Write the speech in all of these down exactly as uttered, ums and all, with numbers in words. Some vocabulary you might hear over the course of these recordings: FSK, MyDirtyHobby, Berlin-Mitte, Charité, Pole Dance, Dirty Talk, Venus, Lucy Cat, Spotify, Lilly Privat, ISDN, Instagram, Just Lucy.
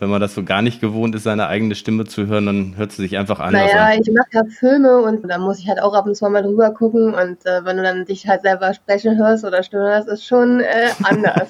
Wenn man das so gar nicht gewohnt ist, seine eigene Stimme zu hören, dann hört sie sich einfach anders naja, an. Naja, ich mache ja Filme und da muss ich halt auch ab und zu mal drüber gucken und äh, wenn du dann dich halt selber sprechen hörst oder stimmen hörst, ist schon äh, anders.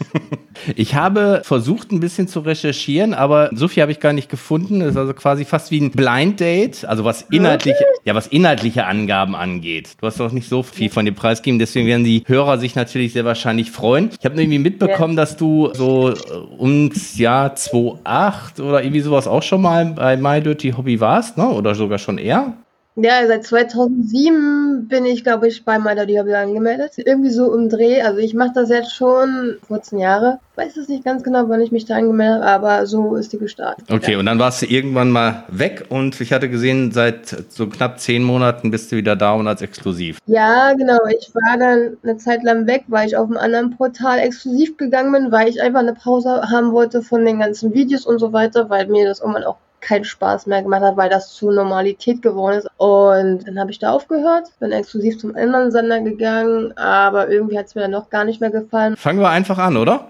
Ich habe versucht, ein bisschen zu recherchieren, aber so viel habe ich gar nicht gefunden. Das ist also quasi fast wie ein Blind Date, also was inhaltliche, ja, was inhaltliche Angaben angeht. Du hast doch nicht so viel von dem Preis gegeben, deswegen werden die Hörer sich natürlich sehr wahrscheinlich freuen. Ich habe irgendwie mitbekommen, ja. dass du so ums Jahr zweitausendacht oder irgendwie sowas auch schon mal bei MyDirtyHobby warst, ne? Oder sogar schon eher? Ja, seit zweitausendsieben bin ich, glaube ich, bei MyDirtyHobby angemeldet. Irgendwie so im Dreh. Also ich mache das jetzt schon vierzehn Jahre. Ich weiß es nicht ganz genau, wann ich mich da angemeldet habe, aber so ist die gestartet. Okay, ja. Und dann warst du irgendwann mal weg und ich hatte gesehen, seit so knapp zehn Monaten bist du wieder da und als exklusiv. Ja, genau. Ich war dann eine Zeit lang weg, weil ich auf einem anderen Portal exklusiv gegangen bin, weil ich einfach eine Pause haben wollte von den ganzen Videos und so weiter, weil mir das irgendwann auch keinen Spaß mehr gemacht hat, weil das zur Normalität geworden ist. Und dann habe ich da aufgehört, bin exklusiv zum anderen Sender gegangen, aber irgendwie hat es mir dann noch gar nicht mehr gefallen. Fangen wir einfach an, oder?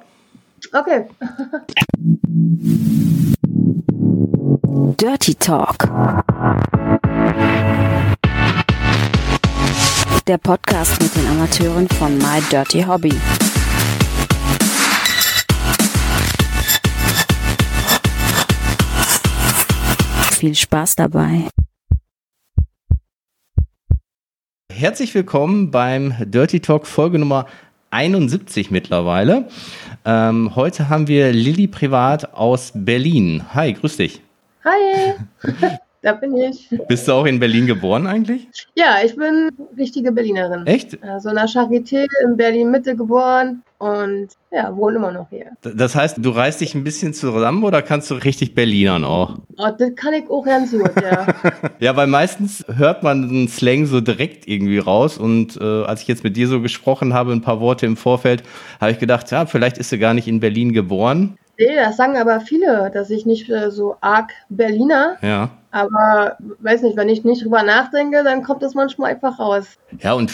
Okay. Dirty Talk. Der Podcast mit den Amateuren von MyDirtyHobby. Viel Spaß dabei. Herzlich willkommen beim Dirty Talk Folge Nummer einundsiebzig mittlerweile. Ähm, heute haben wir Lilly Privat aus Berlin. Hi, grüß dich. Hi, da bin ich. Bist du auch in Berlin geboren eigentlich? Ja, ich bin richtige Berlinerin. Echt? Also in der Charité in Berlin-Mitte geboren. Und ja, wohne immer noch hier. Das heißt, du reißt dich ein bisschen zusammen oder kannst du richtig Berlinern auch? Oh, das kann ich auch ganz gut, ja. Ja, weil meistens hört man den Slang so direkt irgendwie raus. Und äh, als ich jetzt mit dir so gesprochen habe, ein paar Worte im Vorfeld, habe ich gedacht, ja, vielleicht ist sie gar nicht in Berlin geboren. Nee, das sagen aber viele, dass ich nicht äh, so arg Berliner. Ja. Aber, weiß nicht, wenn ich nicht drüber nachdenke, dann kommt das manchmal einfach raus. Ja, und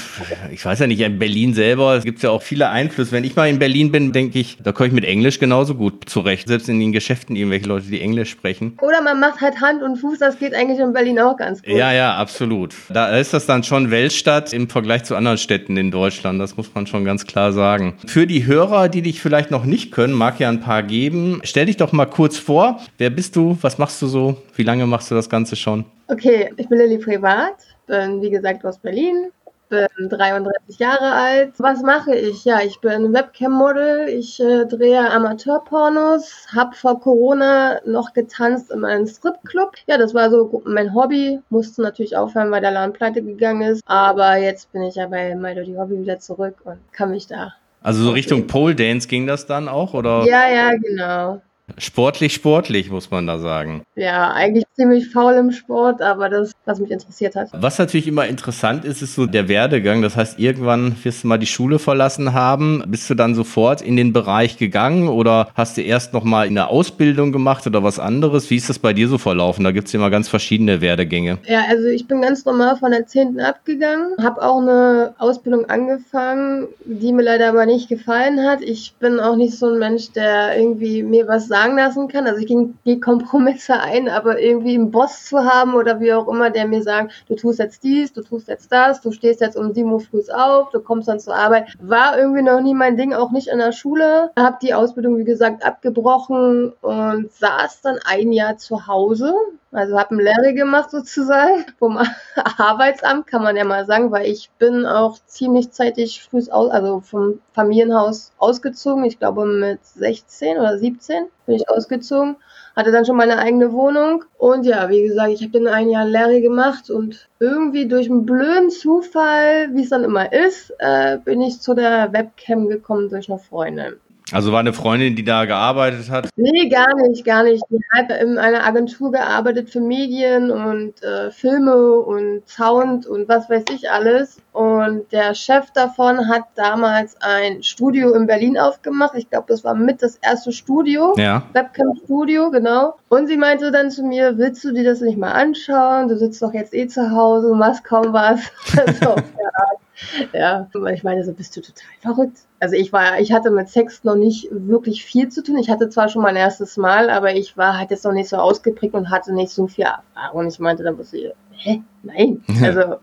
ich weiß ja nicht, in Berlin selber, es gibt ja auch viele Einflüsse. Wenn ich mal in Berlin bin, denke ich, da komme ich mit Englisch genauso gut zurecht. Selbst in den Geschäften irgendwelche Leute, die Englisch sprechen. Oder man macht halt Hand und Fuß, das geht eigentlich in Berlin auch ganz gut. Ja, ja, absolut. Da ist das dann schon Weltstadt im Vergleich zu anderen Städten in Deutschland. Das muss man schon ganz klar sagen. Für die Hörer, die dich vielleicht noch nicht können, mag ja ein paar geben. Stell dich doch mal kurz vor. Wer bist du? Was machst du so? Wie lange machst du das Ganze schon? Okay, ich bin Lilly Privat, bin wie gesagt aus Berlin, bin dreiunddreißig Jahre alt. Was mache ich? Ja, ich bin Webcam-Model, ich äh, drehe Amateur-Pornos, habe vor Corona noch getanzt in meinem Stripclub. Ja, das war so mein Hobby, musste natürlich aufhören, weil der Laden pleite gegangen ist, aber jetzt bin ich ja bei MyDirtyHobby wieder zurück und kann mich da... Also so Richtung Pole Dance ging das dann auch, oder? Ja, ja, genau. Sportlich, sportlich, muss man da sagen. Ja, eigentlich ziemlich faul im Sport, aber das, was mich interessiert hat. Was natürlich immer interessant ist, ist so der Werdegang. Das heißt, irgendwann wirst du mal die Schule verlassen haben. Bist du dann sofort in den Bereich gegangen oder hast du erst nochmal eine Ausbildung gemacht oder was anderes? Wie ist das bei dir so verlaufen? Da gibt es immer ganz verschiedene Werdegänge. Ja, also ich bin ganz normal von der zehnten abgegangen, habe auch eine Ausbildung angefangen, die mir leider aber nicht gefallen hat. Ich bin auch nicht so ein Mensch, der irgendwie mir was sagt. Lassen kann. Also ich ging die Kompromisse ein, aber irgendwie einen Boss zu haben oder wie auch immer, der mir sagt, du tust jetzt dies, du tust jetzt das, du stehst jetzt um sieben Uhr früh auf, du kommst dann zur Arbeit, war irgendwie noch nie mein Ding, auch nicht in der Schule. Habe die Ausbildung, wie gesagt, abgebrochen und saß dann ein Jahr zu Hause. Also habe einen Lehrer gemacht sozusagen vom Arbeitsamt, kann man ja mal sagen, weil ich bin auch ziemlich zeitig früh aus, also vom Familienhaus ausgezogen. Ich glaube mit sechzehn oder siebzehn bin ich ausgezogen, hatte dann schon meine eigene Wohnung und ja, wie gesagt, ich habe dann ein Jahr Lehre gemacht und irgendwie durch einen blöden Zufall, wie es dann immer ist, äh, bin ich zu der Webcam gekommen durch eine Freundin. Also war eine Freundin, die da gearbeitet hat? Nee, gar nicht, gar nicht. Die hat in einer Agentur gearbeitet für Medien und äh, Filme und Sound und was weiß ich alles. Und der Chef davon hat damals ein Studio in Berlin aufgemacht. Ich glaube, das war mit das erste Studio, ja. Webcam-Studio, genau. Und sie meinte dann zu mir, willst du dir das nicht mal anschauen? Du sitzt doch jetzt eh zu Hause, machst kaum was. So, ja. Ja, weil ich meine, so bist du total verrückt. Also ich war, ich hatte mit Sex noch nicht wirklich viel zu tun. Ich hatte zwar schon mein erstes Mal, aber ich war halt jetzt noch nicht so ausgeprägt und hatte nicht so viel Erfahrung. Ich meinte dann, was ich, hä, nein. Also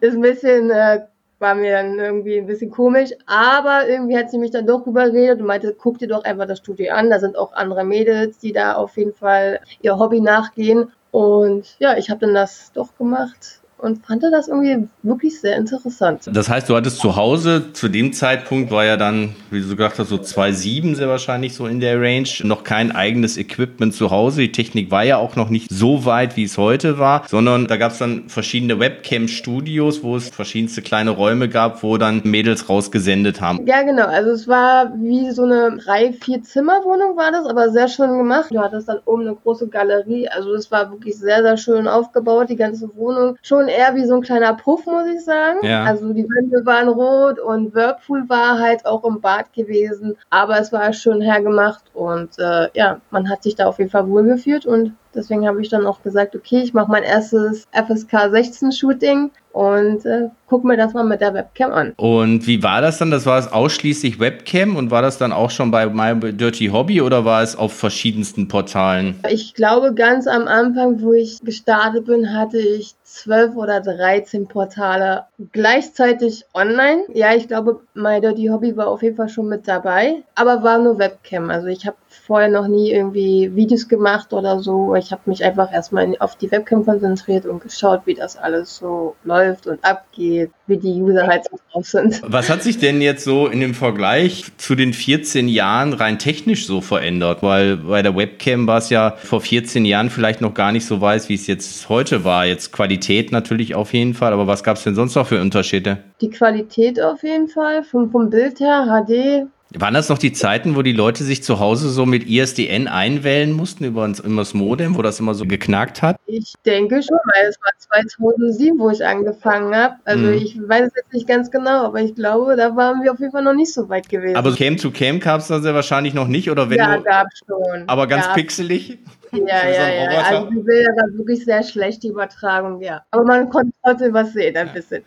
ist ein bisschen, äh, war mir dann irgendwie ein bisschen komisch, aber irgendwie hat sie mich dann doch überredet und meinte, guck dir doch einfach das Studio an. Da sind auch andere Mädels, die da auf jeden Fall ihr Hobby nachgehen. Und ja, ich habe dann das doch gemacht und fand das irgendwie wirklich sehr interessant. Das heißt, du hattest zu Hause, zu dem Zeitpunkt war ja dann, wie du gesagt hast, so zwei Komma sieben sehr wahrscheinlich so in der Range, noch kein eigenes Equipment zu Hause. Die Technik war ja auch noch nicht so weit, wie es heute war, sondern da gab es dann verschiedene Webcam-Studios, wo es verschiedenste kleine Räume gab, wo dann Mädels rausgesendet haben. Ja, genau. Also es war wie so eine drei-, vier-Zimmer-Wohnung war das, aber sehr schön gemacht. Du hattest dann oben eine große Galerie. Also es war wirklich sehr, sehr schön aufgebaut, die ganze Wohnung. Schon eher wie so ein kleiner Puff, muss ich sagen. Ja. Also die Wände waren rot und Whirlpool war halt auch im Bad gewesen, aber es war schön hergemacht und äh, ja, man hat sich da auf jeden Fall wohlgefühlt und deswegen habe ich dann auch gesagt, okay, ich mache mein erstes F S K sechzehn Shooting und äh, guck mir das mal mit der Webcam an. Und wie war das dann? Das war es ausschließlich Webcam und war das dann auch schon bei MyDirtyHobby oder war es auf verschiedensten Portalen? Ich glaube, ganz am Anfang, wo ich gestartet bin, hatte ich zwölf oder dreizehn Portale gleichzeitig online. Ja, ich glaube, MyDirtyHobby war auf jeden Fall schon mit dabei, aber war nur Webcam. Also ich habe vorher noch nie irgendwie Videos gemacht oder so. Ich habe mich einfach erstmal auf die Webcam konzentriert und geschaut, wie das alles so läuft und abgeht, wie die User halt so drauf sind. Was hat sich denn jetzt so in dem Vergleich zu den vierzehn Jahren rein technisch so verändert? Weil bei der Webcam war es ja vor vierzehn Jahren vielleicht noch gar nicht so weiß, wie es jetzt heute war. Jetzt Qualität natürlich auf jeden Fall, aber was gab es denn sonst noch für Unterschiede? Die Qualität auf jeden Fall, vom, vom Bild her, H D. Waren das noch die Zeiten, wo die Leute sich zu Hause so mit I S D N einwählen mussten über das Modem, wo das immer so geknackt hat? Ich denke schon, weil es war zweitausendsieben, wo ich angefangen habe. Also mm. ich weiß es jetzt nicht ganz genau, aber ich glaube, da waren wir auf jeden Fall noch nicht so weit gewesen. Aber Cam-to-Cam gab es da sehr wahrscheinlich noch nicht, oder wenn Ja, du, gab schon. Aber ganz gab. pixelig? Ja, ja, ja, ja. Also die Bilder waren wirklich sehr schlecht, die Übertragung, ja. Aber man konnte trotzdem was sehen, ein bisschen.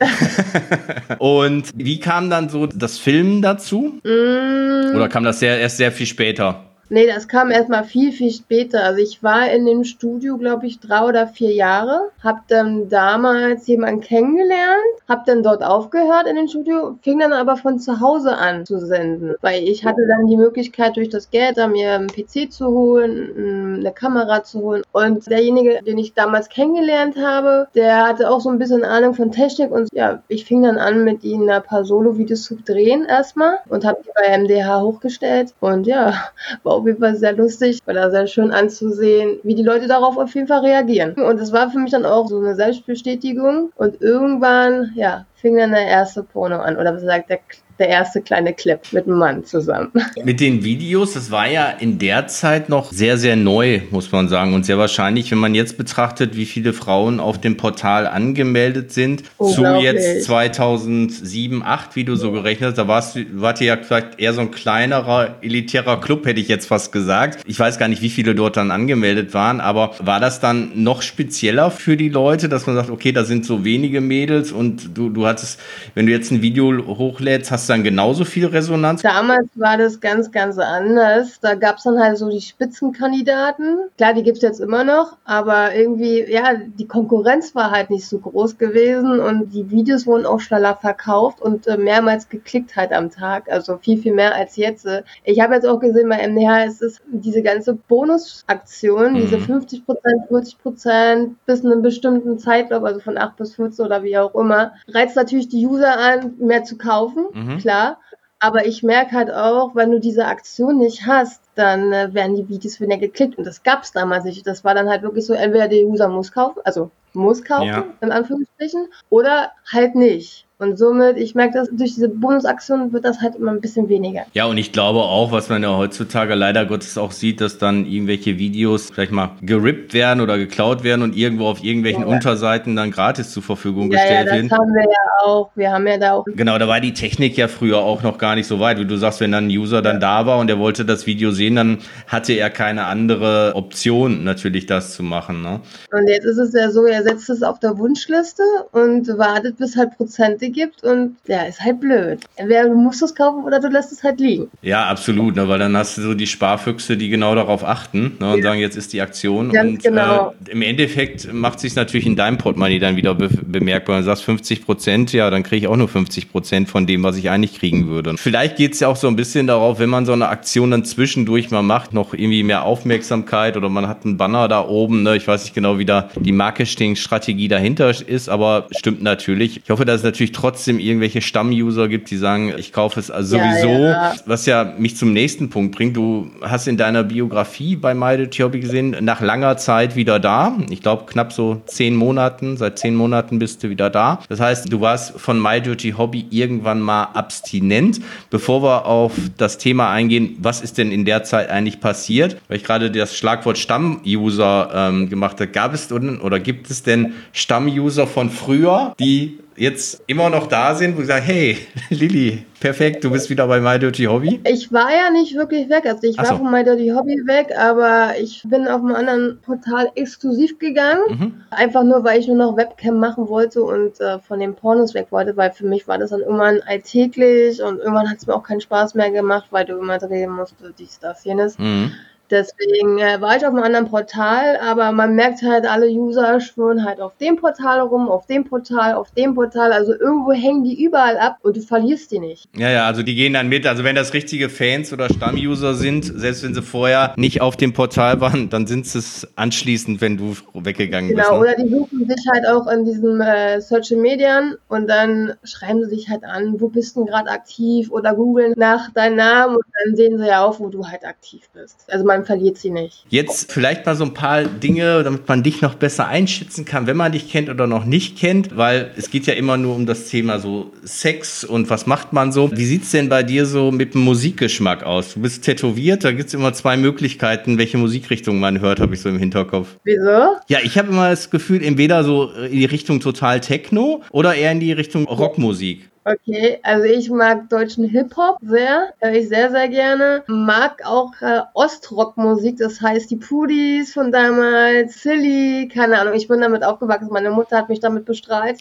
Und wie kam dann so das Filmen dazu? Mm. Oder kam das sehr, erst sehr viel später? Nee, das kam erstmal viel, viel später. Also ich war in dem Studio, glaube ich, drei oder vier Jahre, hab dann damals jemanden kennengelernt, hab dann dort aufgehört in dem Studio, fing dann aber von zu Hause an zu senden, weil ich hatte dann die Möglichkeit, durch das Geld da mir einen P C zu holen, eine Kamera zu holen und derjenige, den ich damals kennengelernt habe, der hatte auch so ein bisschen Ahnung von Technik und ja, ich fing dann an, mit ihnen ein paar Solo-Videos zu drehen erstmal und hab die bei M D H hochgestellt und ja, war auf jeden Fall sehr lustig, war da sehr schön anzusehen, wie die Leute darauf auf jeden Fall reagieren. Und es war für mich dann auch so eine Selbstbestätigung. Und irgendwann, ja, fing dann der erste Porno an. Oder was sagt der, der erste kleine Clip mit einem Mann zusammen. Mit den Videos, das war ja in der Zeit noch sehr, sehr neu, muss man sagen. Und sehr wahrscheinlich, wenn man jetzt betrachtet, wie viele Frauen auf dem Portal angemeldet sind, zu jetzt zweitausendsieben, zweitausendacht, wie du so gerechnet hast, da warst, wart ihr ja vielleicht eher so ein kleinerer, elitärer Club, hätte ich jetzt fast gesagt. Ich weiß gar nicht, wie viele dort dann angemeldet waren, aber war das dann noch spezieller für die Leute, dass man sagt, okay, da sind so wenige Mädels und du, du hattest, wenn du jetzt ein Video hochlädst, hast dann genauso viel Resonanz? Damals war das ganz, ganz anders. Da gab es dann halt so die Spitzenkandidaten. Klar, die gibt es jetzt immer noch, aber irgendwie, ja, die Konkurrenz war halt nicht so groß gewesen und die Videos wurden auch schneller verkauft und äh, mehrmals geklickt halt am Tag. Also viel, viel mehr als jetzt. Ich habe jetzt auch gesehen, bei M D H ist es diese ganze Bonusaktion, mhm. diese fünfzig Prozent, vierzig Prozent bis einem bestimmten Zeitlauf, also von acht bis vierzehn oder wie auch immer, reizt natürlich die User an, mehr zu kaufen. Mhm. Klar, aber ich merke halt auch, wenn du diese Aktion nicht hast, dann äh, werden die Videos weniger geklickt und das gab es damals nicht. Das war dann halt wirklich so, entweder der User muss kaufen, also muss kaufen, ja. in Anführungsstrichen, oder halt nicht. Und somit, ich merke, dass durch diese Bonusaktion wird das halt immer ein bisschen weniger. Ja, und ich glaube auch, was man ja heutzutage leider Gottes auch sieht, dass dann irgendwelche Videos vielleicht mal gerippt werden oder geklaut werden und irgendwo auf irgendwelchen ja. Unterseiten dann gratis zur Verfügung ja, gestellt werden. Ja, das hin. haben wir ja auch. Wir haben ja da auch... Genau, da war die Technik ja früher auch noch gar nicht so weit. Wie du sagst, wenn dann ein User dann da war und er wollte das Video sehen, dann hatte er keine andere Option, natürlich das zu machen. Ne? Und jetzt ist es ja so, er setzt es auf der Wunschliste und wartet, bis halt prozentig gibt und ja, ist halt blöd. Entweder du musst es kaufen oder du lässt es halt liegen. Ja, absolut, ne, weil dann hast du so die Sparfüchse, die genau darauf achten, ne, und ja, sagen, jetzt ist die Aktion. Ganz und genau. äh, im Endeffekt macht sich natürlich in deinem Portemonnaie dann wieder be- bemerkbar. Du sagst fünfzig Prozent, ja, dann kriege ich auch nur fünfzig Prozent von dem, was ich eigentlich kriegen würde. Vielleicht geht es ja auch so ein bisschen darauf, wenn man so eine Aktion dann zwischendurch mal macht, noch irgendwie mehr Aufmerksamkeit oder man hat einen Banner da oben, ne, ich weiß nicht genau, wie da die Marketingstrategie dahinter ist, aber stimmt natürlich. Ich hoffe, dass es natürlich trotzdem irgendwelche Stammuser gibt, die sagen, ich kaufe es also sowieso, ja, ja. Was ja mich zum nächsten Punkt bringt. Du hast in deiner Biografie bei MyDirtyHobby gesehen, nach langer Zeit wieder da. Ich glaube, knapp so zehn Monaten, seit zehn Monaten bist du wieder da. Das heißt, du warst von MyDirtyHobby irgendwann mal abstinent. Bevor wir auf das Thema eingehen, was ist denn in der Zeit eigentlich passiert? Weil ich gerade das Schlagwort Stammuser ähm, gemacht habe. Gab es oder gibt es denn Stammuser von früher, die jetzt immer noch da sind, wo ich sage, hey, Lilly, perfekt, du bist wieder bei MyDirtyHobby? Ich war ja nicht wirklich weg, also ich Ach war so. von MyDirtyHobby weg, aber ich bin auf einem anderen Portal exklusiv gegangen, mhm. einfach nur, weil ich nur noch Webcam machen wollte und äh, von den Pornos weg wollte, weil für mich war das dann irgendwann alltäglich und irgendwann hat es mir auch keinen Spaß mehr gemacht, weil du immer drehen musst, dies, das, jenes. Mhm. Deswegen äh, war ich auf einem anderen Portal, aber man merkt halt, alle User schwören halt auf dem Portal rum, auf dem Portal, auf dem Portal. Also irgendwo hängen die überall ab und du verlierst die nicht. Ja, ja, also die gehen dann mit. Also wenn das richtige Fans oder Stammuser sind, selbst wenn sie vorher nicht auf dem Portal waren, dann sind sie es anschließend, wenn du weggegangen genau, bist. Genau, ne? Oder die suchen sich halt auch in diesen äh, Social Medien und dann schreiben sie sich halt an, wo bist du gerade aktiv oder googeln nach deinem Namen und dann sehen sie ja auch, wo du halt aktiv bist. Also man verliert sie nicht. Jetzt vielleicht mal so ein paar Dinge, damit man dich noch besser einschätzen kann, wenn man dich kennt oder noch nicht kennt, weil es geht ja immer nur um das Thema so Sex und was macht man so. Wie sieht es denn bei dir so mit dem Musikgeschmack aus? Du bist tätowiert, da gibt es immer zwei Möglichkeiten, welche Musikrichtung man hört, habe ich so im Hinterkopf. Wieso? Ja, ich habe immer das Gefühl, entweder so in die Richtung total Techno oder eher in die Richtung Rockmusik. Okay, also ich mag deutschen Hip-Hop sehr, höre ich sehr, sehr gerne. Mag auch äh, Ostrock-Musik, das heißt die Pudis von damals, Silly, keine Ahnung, ich bin damit aufgewachsen, meine Mutter hat mich damit bestrahlt.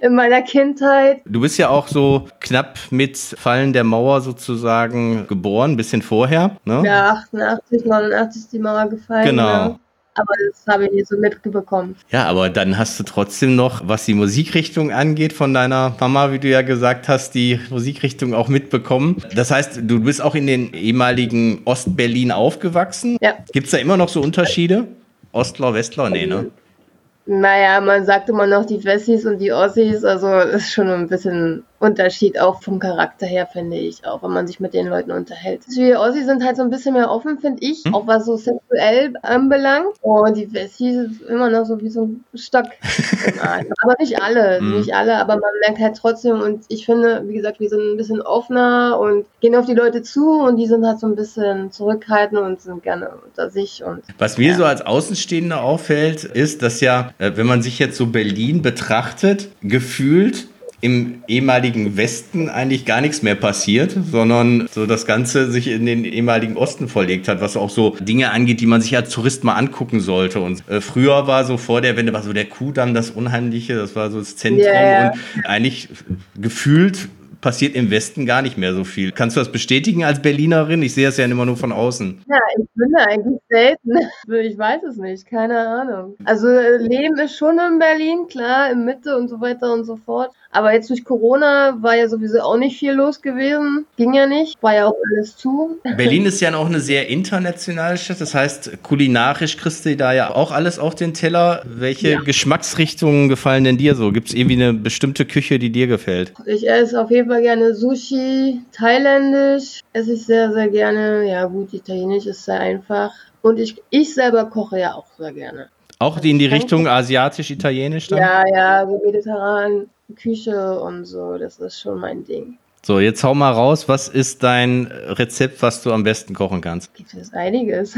In meiner Kindheit. Du bist ja auch so knapp mit Fallen der Mauer sozusagen geboren, ein bisschen vorher, ne? Ja, achtundachtzig, neunundachtzig ist die Mauer gefallen. Genau. Ja. Aber das habe ich nicht so mitbekommen. Ja, aber dann hast du trotzdem noch, was die Musikrichtung angeht, von deiner Mama, wie du ja gesagt hast, die Musikrichtung auch mitbekommen. Das heißt, du bist auch in den ehemaligen Ostberlin aufgewachsen. Ja. Gibt es da immer noch so Unterschiede? Ostler, Westler? Nee, ne? Naja, man sagt immer noch die Wessis und die Ossis, also ist schon ein bisschen Unterschied auch vom Charakter her, finde ich, auch wenn man sich mit den Leuten unterhält. Die Ossis sind halt so ein bisschen mehr offen, finde ich, hm? auch was so sexuell anbelangt. Und die Wessis ist immer noch so wie so ein Stock im Arsch. Aber nicht alle, hm. nicht alle, aber man merkt halt trotzdem und ich finde, wie gesagt, wir sind ein bisschen offener und gehen auf die Leute zu und die sind halt so ein bisschen zurückhaltend und sind gerne unter sich. Und was mir ja. so als Außenstehender auffällt, ist, dass ja wenn man sich jetzt so Berlin betrachtet, gefühlt im ehemaligen Westen eigentlich gar nichts mehr passiert, sondern so das Ganze sich in den ehemaligen Osten verlegt hat, was auch so Dinge angeht, die man sich als Tourist mal angucken sollte. Und äh, früher war so vor der Wende war so der Kuhdamm das Unheimliche, das war so das Zentrum yeah. und eigentlich gefühlt passiert im Westen gar nicht mehr so viel. Kannst du das bestätigen als Berlinerin? Ich sehe das ja immer nur von außen. Ja, ich bin da eigentlich selten. Ich weiß es nicht, keine Ahnung. Also Leben ist schon in Berlin, klar, in Mitte und so weiter und so fort. Aber jetzt durch Corona war ja sowieso auch nicht viel los gewesen. Ging ja nicht, war ja auch alles zu. Berlin ist ja auch eine sehr internationale Stadt. Das heißt, kulinarisch kriegst du da ja auch alles auf den Teller. Welche ja. Geschmacksrichtungen gefallen denn dir so? Gibt es irgendwie eine bestimmte Küche, die dir gefällt? Ich esse auf jeden Fall gerne Sushi, thailändisch esse ich sehr, sehr gerne. Ja gut, italienisch ist sehr einfach. Und ich, ich selber koche ja auch sehr gerne. Auch in die Richtung asiatisch-italienisch dann? Ja, ja, so mediterran, Küche und so, das ist schon mein Ding. So, jetzt hau mal raus, was ist dein Rezept, was du am besten kochen kannst? Gibt es einiges.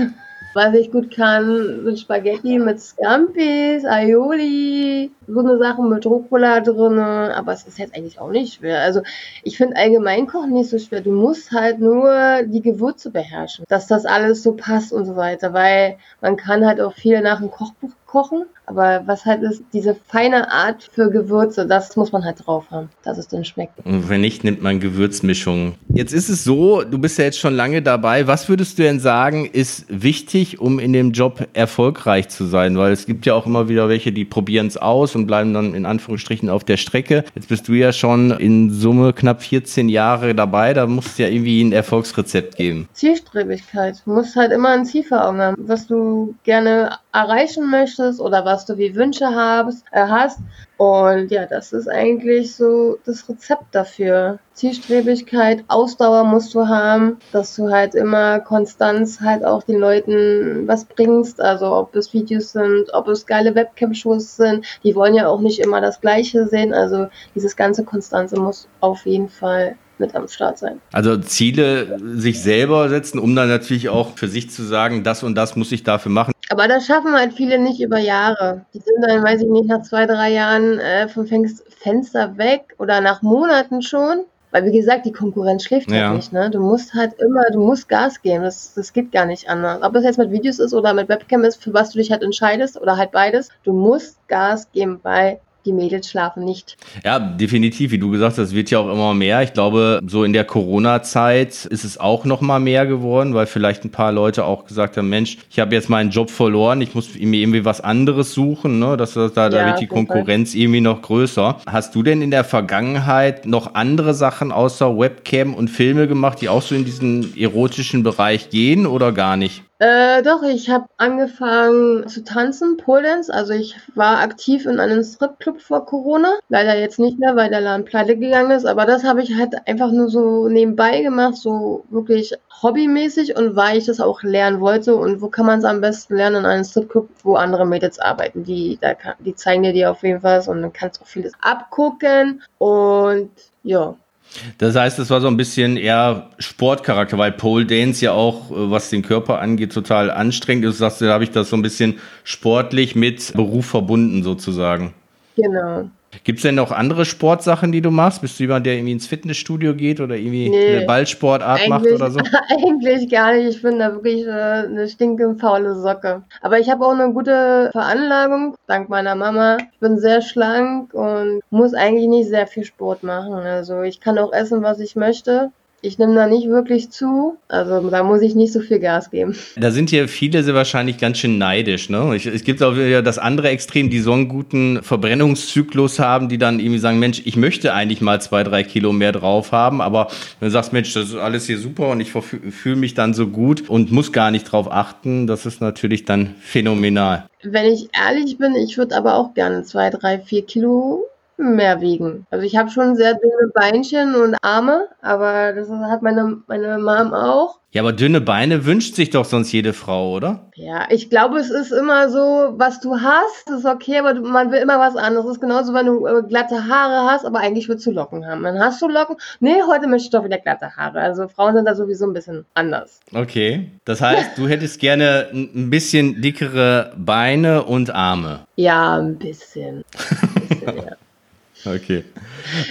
Was ich gut kann, sind Spaghetti mit Scampis, Aioli, so eine Sache mit Rucola drin, aber es ist jetzt eigentlich auch nicht schwer. Also ich finde allgemein Kochen nicht so schwer. Du musst halt nur die Gewürze beherrschen, dass das alles so passt und so weiter, weil man kann halt auch viel nach dem Kochbuch kochen, Aber was halt ist, diese feine Art für Gewürze, das muss man halt drauf haben, dass es dann schmeckt. Und wenn nicht, nimmt man Gewürzmischungen. Jetzt ist es so, du bist ja jetzt schon lange dabei. Was würdest du denn sagen, ist wichtig, um in dem Job erfolgreich zu sein? Weil es gibt ja auch immer wieder welche, die probieren es aus und bleiben dann in Anführungsstrichen auf der Strecke. Jetzt bist du ja schon in Summe knapp vierzehn Jahre dabei. Da muss es ja irgendwie ein Erfolgsrezept geben. Zielstrebigkeit. Du musst halt immer ein Ziel vor Augen haben, was du gerne erreichen möchtest oder was was du wie Wünsche hast, äh, hast. Und ja, das ist eigentlich so das Rezept dafür. Zielstrebigkeit, Ausdauer musst du haben, dass du halt immer Konstanz halt auch den Leuten was bringst, also ob es Videos sind, ob es geile Webcam-Shows sind, die wollen ja auch nicht immer das Gleiche sehen, also dieses ganze Konstanze muss auf jeden Fall mit am Start sein. Also Ziele sich selber setzen, um dann natürlich auch für sich zu sagen, das und das muss ich dafür machen. Aber das schaffen halt viele nicht über Jahre. Die sind dann, weiß ich nicht, nach zwei, drei Jahren äh, vom Fenster weg oder nach Monaten schon. Weil, wie gesagt, die Konkurrenz schläft ja halt nicht, ne? Du musst halt immer, du musst Gas geben, das, das geht gar nicht anders. Ob das jetzt mit Videos ist oder mit Webcam ist, für was du dich halt entscheidest oder halt beides, du musst Gas geben bei die Mädels schlafen nicht. Ja, definitiv. Wie du gesagt hast, wird ja auch immer mehr. Ich glaube, so in der Corona-Zeit ist es auch noch mal mehr geworden, weil vielleicht ein paar Leute auch gesagt haben, Mensch, ich habe jetzt meinen Job verloren, ich muss mir irgendwie was anderes suchen, ne? Das, das, da, ja, da wird die Konkurrenz Fall. Irgendwie noch größer. Hast du denn in der Vergangenheit noch andere Sachen außer Webcam und Filme gemacht, die auch so in diesen erotischen Bereich gehen oder gar nicht? Äh, doch, ich habe angefangen zu tanzen, Pole Dance. Also ich war aktiv in einem Stripclub vor Corona. Leider jetzt nicht mehr, weil der Laden pleite gegangen ist. Aber das habe ich halt einfach nur so nebenbei gemacht, so wirklich hobbymäßig und weil ich das auch lernen wollte. Und wo kann man es am besten lernen? In einem Stripclub, wo andere Mädels arbeiten. Die, da kann, die zeigen dir die auf jeden Fall was und dann kannst du auch vieles abgucken. Und ja. Das heißt, es war so ein bisschen eher Sportcharakter, weil Pole Dance ja auch, was den Körper angeht, total anstrengend ist. Du sagst, da habe ich das so ein bisschen sportlich mit Beruf verbunden sozusagen. Genau. Gibt es denn noch andere Sportsachen, die du machst? Bist du jemand, der irgendwie ins Fitnessstudio geht oder irgendwie nee, eine Ballsportart macht oder so? Eigentlich gar nicht. Ich bin da wirklich äh, eine stinkend faule Socke. Aber ich habe auch eine gute Veranlagung, dank meiner Mama. Ich bin sehr schlank und muss eigentlich nicht sehr viel Sport machen. Also ich kann auch essen, was ich möchte. Ich nehme da nicht wirklich zu, also da muss ich nicht so viel Gas geben. Da sind hier viele sehr wahrscheinlich ganz schön neidisch, ne? Es gibt auch wieder das andere Extrem, die so einen guten Verbrennungszyklus haben, die dann irgendwie sagen, Mensch, ich möchte eigentlich mal zwei, drei Kilo mehr drauf haben, aber wenn du sagst, Mensch, das ist alles hier super und ich fühle mich dann so gut und muss gar nicht drauf achten, das ist natürlich dann phänomenal. Wenn ich ehrlich bin, ich würde aber auch gerne zwei, drei, vier Kilo mehr wiegen. Also ich habe schon sehr dünne Beinchen und Arme, aber das hat meine, meine Mom auch. Ja, aber dünne Beine wünscht sich doch sonst jede Frau, oder? Ja, ich glaube, es ist immer so, was du hast, ist okay, aber du, man will immer was anderes. Es ist genauso, wenn du äh, glatte Haare hast, aber eigentlich willst du Locken haben. Dann hast du Locken. Nee, heute möchte ich doch wieder glatte Haare. Also Frauen sind da sowieso ein bisschen anders. Okay, das heißt, du hättest gerne ein bisschen dickere Beine und Arme. Ja, ein bisschen. Ein bisschen, ja. Okay.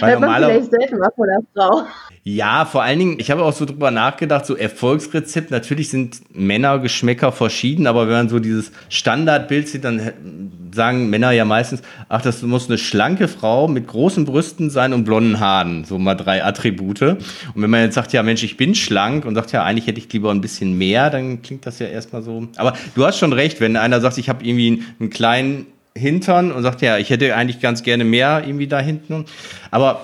Weil vielleicht selten mal von der Frau. Ja, vor allen Dingen, ich habe auch so drüber nachgedacht, so Erfolgsrezept, natürlich sind Männergeschmäcker verschieden, aber wenn man so dieses Standardbild sieht, dann sagen Männer ja meistens, ach, das muss eine schlanke Frau mit großen Brüsten sein und blonden Haaren, so mal drei Attribute. Und wenn man jetzt sagt, ja Mensch, ich bin schlank und sagt, ja, eigentlich hätte ich lieber ein bisschen mehr, dann klingt das ja erstmal so. Aber du hast schon recht, wenn einer sagt, ich habe irgendwie einen kleinen Hintern und sagt, ja, ich hätte eigentlich ganz gerne mehr irgendwie da hinten. Aber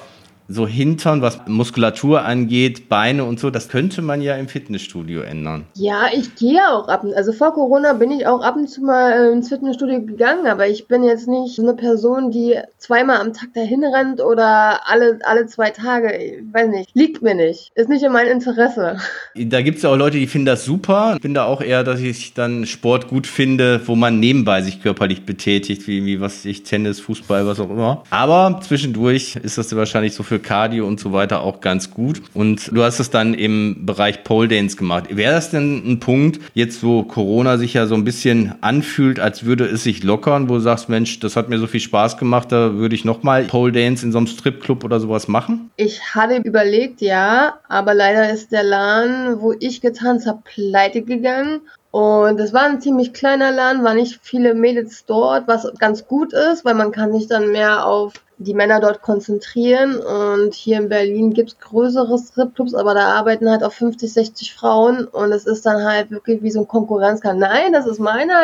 so Hintern, was Muskulatur angeht, Beine und so, das könnte man ja im Fitnessstudio ändern. Ja, ich gehe auch ab und zu. Also vor Corona bin ich auch ab und zu mal ins Fitnessstudio gegangen, aber ich bin jetzt nicht so eine Person, die zweimal am Tag dahin rennt oder alle, alle zwei Tage, ich weiß nicht, liegt mir nicht. Ist nicht in meinem Interesse. Da gibt es ja auch Leute, die finden das super. Ich bin da auch eher, dass ich dann Sport gut finde, wo man nebenbei sich körperlich betätigt, wie, wie was ich, Tennis, Fußball, was auch immer. Aber zwischendurch ist das wahrscheinlich so für Cardio und so weiter auch ganz gut. Und du hast es dann im Bereich Pole Dance gemacht. Wäre das denn ein Punkt, jetzt wo Corona sich ja so ein bisschen anfühlt, als würde es sich lockern, wo du sagst, Mensch, das hat mir so viel Spaß gemacht, da würde ich nochmal Pole Dance in so einem Stripclub oder sowas machen? Ich hatte überlegt, ja, aber leider ist der Laden, wo ich getanzt habe, pleite gegangen. Und es war ein ziemlich kleiner Laden, waren nicht viele Mädels dort, was ganz gut ist, weil man kann sich dann mehr auf die Männer dort konzentrieren. Und hier in Berlin gibt's größere Stripclubs, aber da arbeiten halt auch fünfzig, sechzig Frauen. Und es ist dann halt wirklich wie so ein Konkurrenzkampf. Nein, das ist meiner,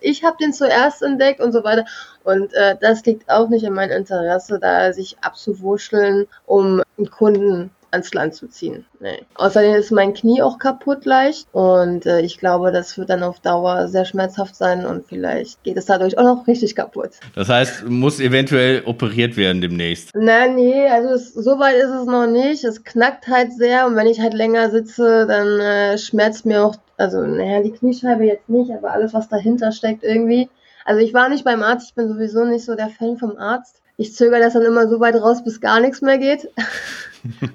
ich habe den zuerst entdeckt und so weiter. Und das liegt auch nicht in meinem Interesse, da sich abzuwurscheln, um einen Kunden ans Land zu ziehen. Nee. Außerdem ist mein Knie auch kaputt leicht und äh, ich glaube, das wird dann auf Dauer sehr schmerzhaft sein und vielleicht geht es dadurch auch noch richtig kaputt. Das heißt, muss eventuell operiert werden demnächst? Nein, nee, also es, so weit ist es noch nicht. Es knackt halt sehr und wenn ich halt länger sitze, dann äh, schmerzt mir auch, also naja, die Kniescheibe jetzt nicht, aber alles, was dahinter steckt irgendwie. Also ich war nicht beim Arzt, ich bin sowieso nicht so der Fan vom Arzt. Ich zögere das dann immer so weit raus, bis gar nichts mehr geht.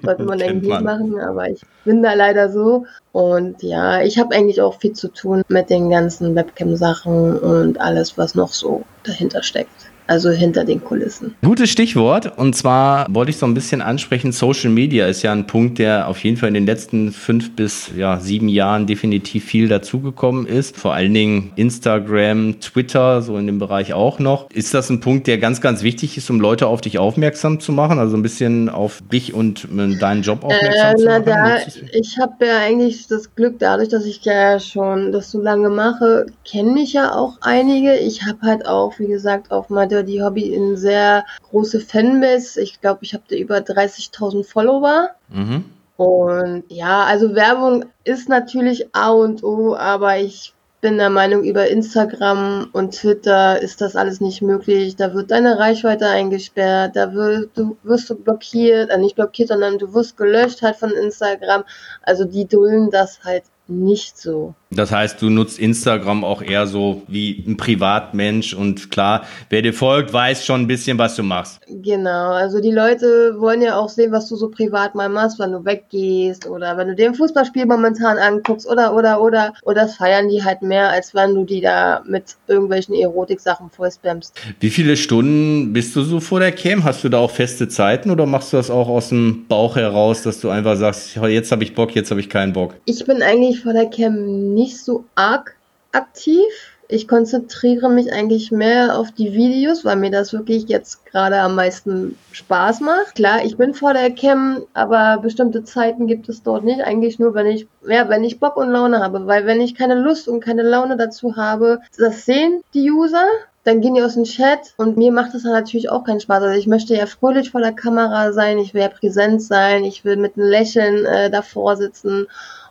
Sollte man eigentlich nicht machen, aber ich bin da leider so. Und ja, ich habe eigentlich auch viel zu tun mit den ganzen Webcam-Sachen und alles, was noch so dahinter steckt. Also hinter den Kulissen. Gutes Stichwort. Und zwar wollte ich so ein bisschen ansprechen, Social Media ist ja ein Punkt, der auf jeden Fall in den letzten fünf bis ja, sieben Jahren definitiv viel dazugekommen ist. Vor allen Dingen Instagram, Twitter, so in dem Bereich auch noch. Ist das ein Punkt, der ganz, ganz wichtig ist, um Leute auf dich aufmerksam zu machen? Also ein bisschen auf dich und deinen Job aufmerksam äh, zu machen? Na da, ich habe ja eigentlich das Glück, dadurch, dass ich ja schon das so lange mache, kenne mich ja auch einige. Ich habe halt auch, wie gesagt, auf meiner die Hobby in sehr große Fanbase. Ich glaube, ich habe da über dreißigtausend Follower. Mhm. Und ja, also Werbung ist natürlich A und O, aber ich bin der Meinung, über Instagram und Twitter ist das alles nicht möglich. Da wird deine Reichweite eingesperrt, da wirst du, wirst du blockiert, äh, nicht blockiert, sondern du wirst gelöscht halt von Instagram. Also die dulden das halt nicht so. Das heißt, du nutzt Instagram auch eher so wie ein Privatmensch und klar, wer dir folgt, weiß schon ein bisschen, was du machst. Genau, also die Leute wollen ja auch sehen, was du so privat mal machst, wenn du weggehst oder wenn du dir ein Fußballspiel momentan anguckst oder, oder, oder. Und das feiern die halt mehr, als wenn du die da mit irgendwelchen Erotik-Sachen vollspammst. Wie viele Stunden bist du so vor der Cam? Hast du da auch feste Zeiten oder machst du das auch aus dem Bauch heraus, dass du einfach sagst, jetzt habe ich Bock, jetzt habe ich keinen Bock? Ich bin eigentlich vor der Cam nicht so arg aktiv. Ich konzentriere mich eigentlich mehr auf die Videos, weil mir das wirklich jetzt gerade am meisten Spaß macht. Klar, ich bin vor der Cam, aber bestimmte Zeiten gibt es dort nicht. Eigentlich nur, wenn ich, ja, wenn ich Bock und Laune habe, weil wenn ich keine Lust und keine Laune dazu habe, das sehen die User, dann gehen die aus dem Chat und mir macht das dann natürlich auch keinen Spaß. Also ich möchte ja fröhlich vor der Kamera sein, ich will ja präsent sein, ich will mit einem Lächeln äh, davor sitzen.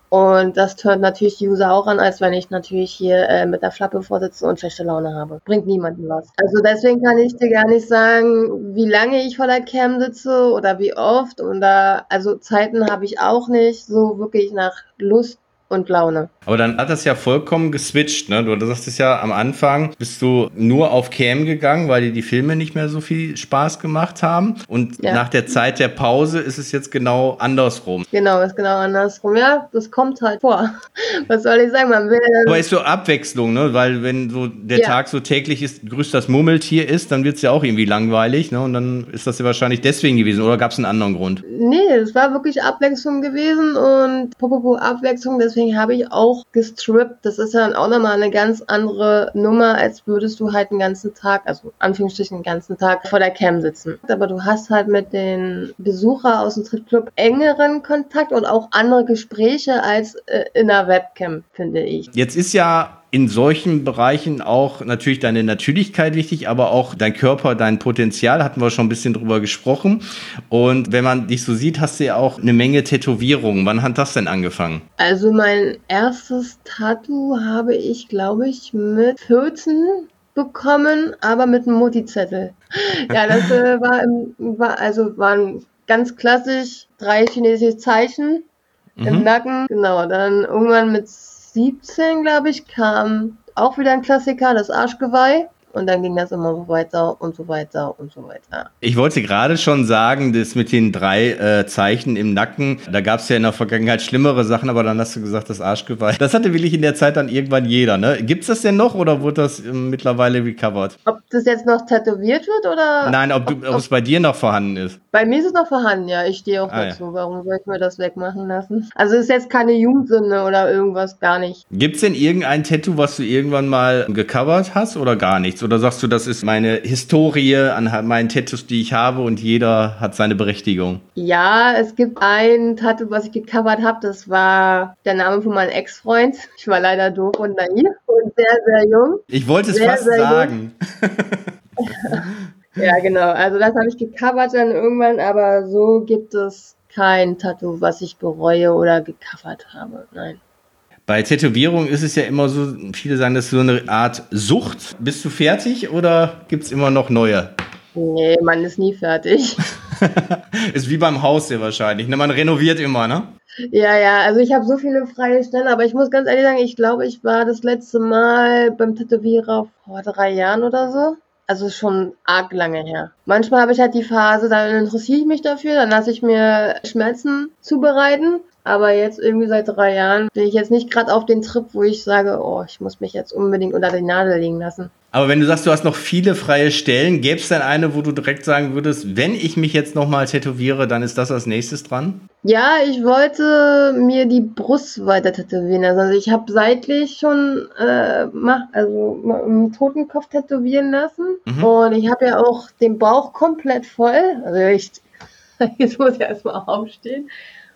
Und das tönt natürlich die User auch an, als wenn ich natürlich hier äh, mit der Flappe vorsitze und schlechte Laune habe. Bringt niemanden was. Also deswegen kann ich dir gar nicht sagen, wie lange ich vor der Cam sitze oder wie oft. Oder also Zeiten habe ich auch nicht, so wirklich nach Lust und Laune. Aber dann hat das ja vollkommen geswitcht, ne? Du sagtest ja am Anfang, bist du nur auf Cam gegangen, weil dir die Filme nicht mehr so viel Spaß gemacht haben. Und ja, nach der Zeit der Pause ist es jetzt genau andersrum. Genau, ist genau andersrum. Ja, das kommt halt vor. Was soll ich sagen? Man will ja aber ist so Abwechslung, ne? Weil wenn so der ja. Tag so täglich ist, grüßt das Murmeltier ist, dann wird es ja auch irgendwie langweilig, ne? Und dann ist das ja wahrscheinlich deswegen gewesen. Oder gab es einen anderen Grund? Nee, es war wirklich Abwechslung gewesen und apropos Abwechslung, deswegen habe ich auch gestrippt. Das ist ja dann auch nochmal eine ganz andere Nummer, als würdest du halt den ganzen Tag, also Anführungsstrichen den ganzen Tag vor der Cam sitzen. Aber du hast halt mit den Besuchern aus dem Stripclub engeren Kontakt und auch andere Gespräche als äh, in der Webcam, finde ich. Jetzt ist ja in solchen Bereichen auch natürlich deine Natürlichkeit wichtig, aber auch dein Körper, dein Potenzial, hatten wir schon ein bisschen drüber gesprochen. Und wenn man dich so sieht, hast du ja auch eine Menge Tätowierungen. Wann hat das denn angefangen? Also mein erstes Tattoo habe ich, glaube ich, mit vierzehn bekommen, aber mit einem Mutti-Zettel. Ja, das äh, war, im, war, also waren ganz klassisch drei chinesische Zeichen mhm. im Nacken. Genau, dann irgendwann mit siebzehn, glaube ich, kam auch wieder ein Klassiker, das Arschgeweih. Und dann ging das immer so weiter und so weiter und so weiter. Ich wollte gerade schon sagen, das mit den drei äh, Zeichen im Nacken, da gab es ja in der Vergangenheit schlimmere Sachen, aber dann hast du gesagt, das Arschgeweih. Das hatte wirklich in der Zeit dann irgendwann jeder, ne? Gibt's das denn noch oder wurde das äh, mittlerweile recovered? Ob das jetzt noch tätowiert wird oder? Nein, ob es bei dir noch vorhanden ist. Bei mir ist es noch vorhanden, ja. Ich stehe auch ah, dazu. Ja. Warum soll ich mir das wegmachen lassen? Also ist jetzt keine Jugendsünde oder irgendwas, gar nicht. Gibt's denn irgendein Tattoo, was du irgendwann mal gecovert hast oder gar nichts? Oder sagst du, das ist meine Historie an meinen Tattoos, die ich habe und jeder hat seine Berechtigung? Ja, es gibt ein Tattoo, was ich gecovert habe, das war der Name von meinem Ex-Freund. Ich war leider doof und naiv und sehr, sehr jung. Ich wollte es sehr, fast sehr sagen. Ja, genau. Also das habe ich gecovert dann irgendwann, aber so gibt es kein Tattoo, was ich bereue oder gecovert habe. Nein. Bei Tätowierung ist es ja immer so, viele sagen, das ist so eine Art Sucht. Bist du fertig oder gibt es immer noch neue? Nee, man ist nie fertig. Ist wie beim Haus hier wahrscheinlich, ne? Man renoviert immer, ne? Ja, ja, also ich habe so viele freie Stellen, aber ich muss ganz ehrlich sagen, ich glaube, ich war das letzte Mal beim Tätowierer vor drei Jahren oder so. Also schon arg lange her. Manchmal habe ich halt die Phase, dann interessiere ich mich dafür, dann lasse ich mir Schmerzen zubereiten. Aber jetzt irgendwie seit drei Jahren bin ich jetzt nicht gerade auf den Trip, wo ich sage, oh, ich muss mich jetzt unbedingt unter die Nadel legen lassen. Aber wenn du sagst, du hast noch viele freie Stellen, gäbe es denn eine, wo du direkt sagen würdest, wenn ich mich jetzt nochmal tätowiere, dann ist das als nächstes dran? Ja, ich wollte mir die Brust weiter tätowieren. Also ich habe seitlich schon äh, mach, also einen Totenkopf tätowieren lassen. Mhm. Und ich habe ja auch den Bauch komplett voll. Also ich, jetzt muss ich erstmal aufstehen.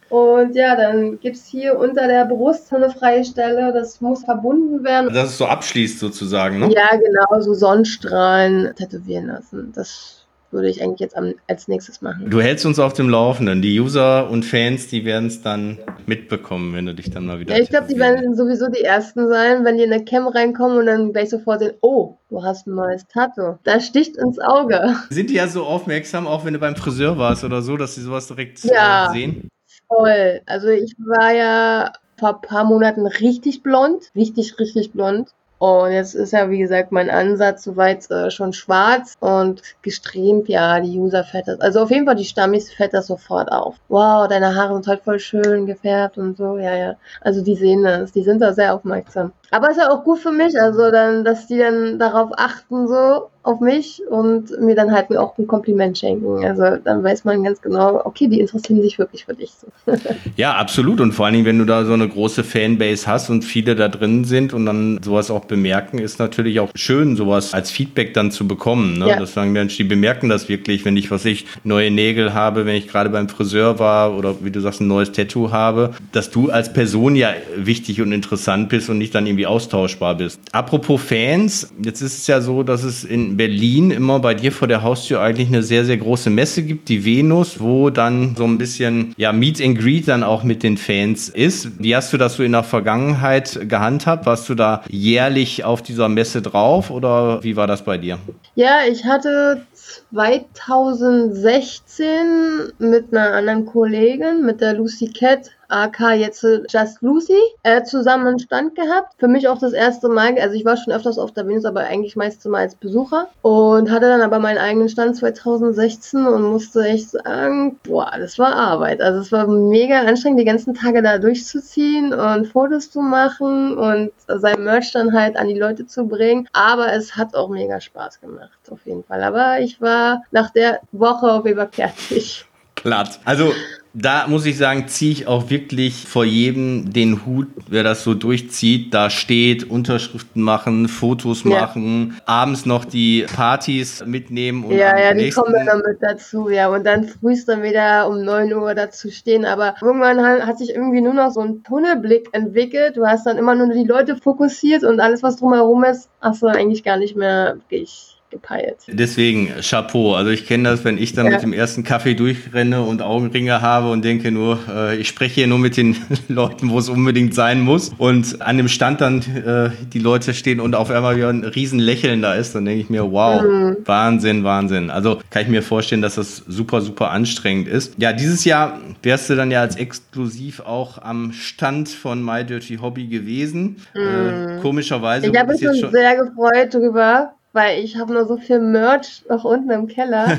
Und ja, dann gibt es hier unter der Brust eine freie Stelle, das muss verbunden werden. Dass es so abschließt sozusagen, ne? Ja, genau, so Sonnenstrahlen tätowieren lassen. Das würde ich eigentlich jetzt am, als nächstes machen. Du hältst uns auf dem Laufenden. Die User und Fans, die werden es dann mitbekommen, wenn du dich dann mal wieder... Ja, ich glaube, die werden sowieso die Ersten sein, wenn die in der Cam reinkommen und dann gleich sofort sehen, oh, du hast ein neues Tattoo. Das sticht ins Auge. Sind die ja so aufmerksam, auch wenn du beim Friseur warst oder so, dass sie sowas direkt ja. äh, sehen? Voll. Also ich war ja vor ein paar Monaten richtig blond. Richtig, richtig blond. Und jetzt ist ja, wie gesagt, mein Ansatz soweit äh, schon schwarz und gestreamt, ja, die User fällt das. Also auf jeden Fall, die Stammis fällt das sofort auf. Wow, deine Haare sind halt voll schön gefärbt und so, ja, ja. Also die sehen das, die sind da sehr aufmerksam. Aber ist ja auch gut für mich, also dann, dass die dann darauf achten, so auf mich und mir dann halt auch ein Kompliment schenken. Also dann weiß man ganz genau, okay, die interessieren sich wirklich für dich. So. Ja, absolut. Und vor allen Dingen, wenn du da so eine große Fanbase hast und viele da drin sind und dann sowas auch bemerken, ist natürlich auch schön, sowas als Feedback dann zu bekommen. Ne? Ja. Dass sagen, Mensch, die bemerken das wirklich, wenn ich, was ich, neue Nägel habe, wenn ich gerade beim Friseur war oder wie du sagst, ein neues Tattoo habe, dass du als Person ja wichtig und interessant bist und nicht dann irgendwie austauschbar bist. Apropos Fans, jetzt ist es ja so, dass es in Berlin immer bei dir vor der Haustür eigentlich eine sehr, sehr große Messe gibt, die Venus, wo dann so ein bisschen ja Meet and Greet dann auch mit den Fans ist. Wie hast du das so in der Vergangenheit gehandhabt? Warst du da jährlich auf dieser Messe drauf oder wie war das bei dir? Ja, ich hatte zwanzig sechzehn mit einer anderen Kollegin, mit der Lucy Cat, aka jetzt Just Lucy, äh, zusammen einen Stand gehabt. Für mich auch das erste Mal, also ich war schon öfters auf der Venus, aber eigentlich meistens mal als Besucher und hatte dann aber meinen eigenen Stand zwanzig sechzehn und musste echt sagen, boah, das war Arbeit. Also es war mega anstrengend, die ganzen Tage da durchzuziehen und Fotos zu machen und sein Merch dann halt an die Leute zu bringen. Aber es hat auch mega Spaß gemacht, auf jeden Fall. Aber ich war nach der Woche auf jeden Fall fertig. Platt. Also... Da muss ich sagen, ziehe ich auch wirklich vor jedem den Hut, wer das so durchzieht, da steht, Unterschriften machen, Fotos ja. machen, abends noch die Partys mitnehmen. Und ja, ja, die kommen dann mit dazu, ja. Und dann frühst dann wieder um neun Uhr dazu stehen. Aber irgendwann hat sich irgendwie nur noch so ein Tunnelblick entwickelt. Du hast dann immer nur die Leute fokussiert und alles, was drumherum ist, hast du dann eigentlich gar nicht mehr wirklich gepeilt. Deswegen, Chapeau. Also ich kenne das, wenn ich dann ja. mit dem ersten Kaffee durchrenne und Augenringe habe und denke nur, äh, ich spreche hier nur mit den Leuten, wo es unbedingt sein muss. Und an dem Stand dann äh, die Leute stehen und auf einmal wieder ein riesen Lächeln da ist, dann denke ich mir, wow, mhm. Wahnsinn, Wahnsinn. Also kann ich mir vorstellen, dass das super, super anstrengend ist. Ja, dieses Jahr wärst du dann ja als exklusiv auch am Stand von MyDirtyHobby gewesen. Mhm. Äh, komischerweise. Ich habe mich schon sehr gefreut darüber, weil ich habe nur so viel Merch noch unten im Keller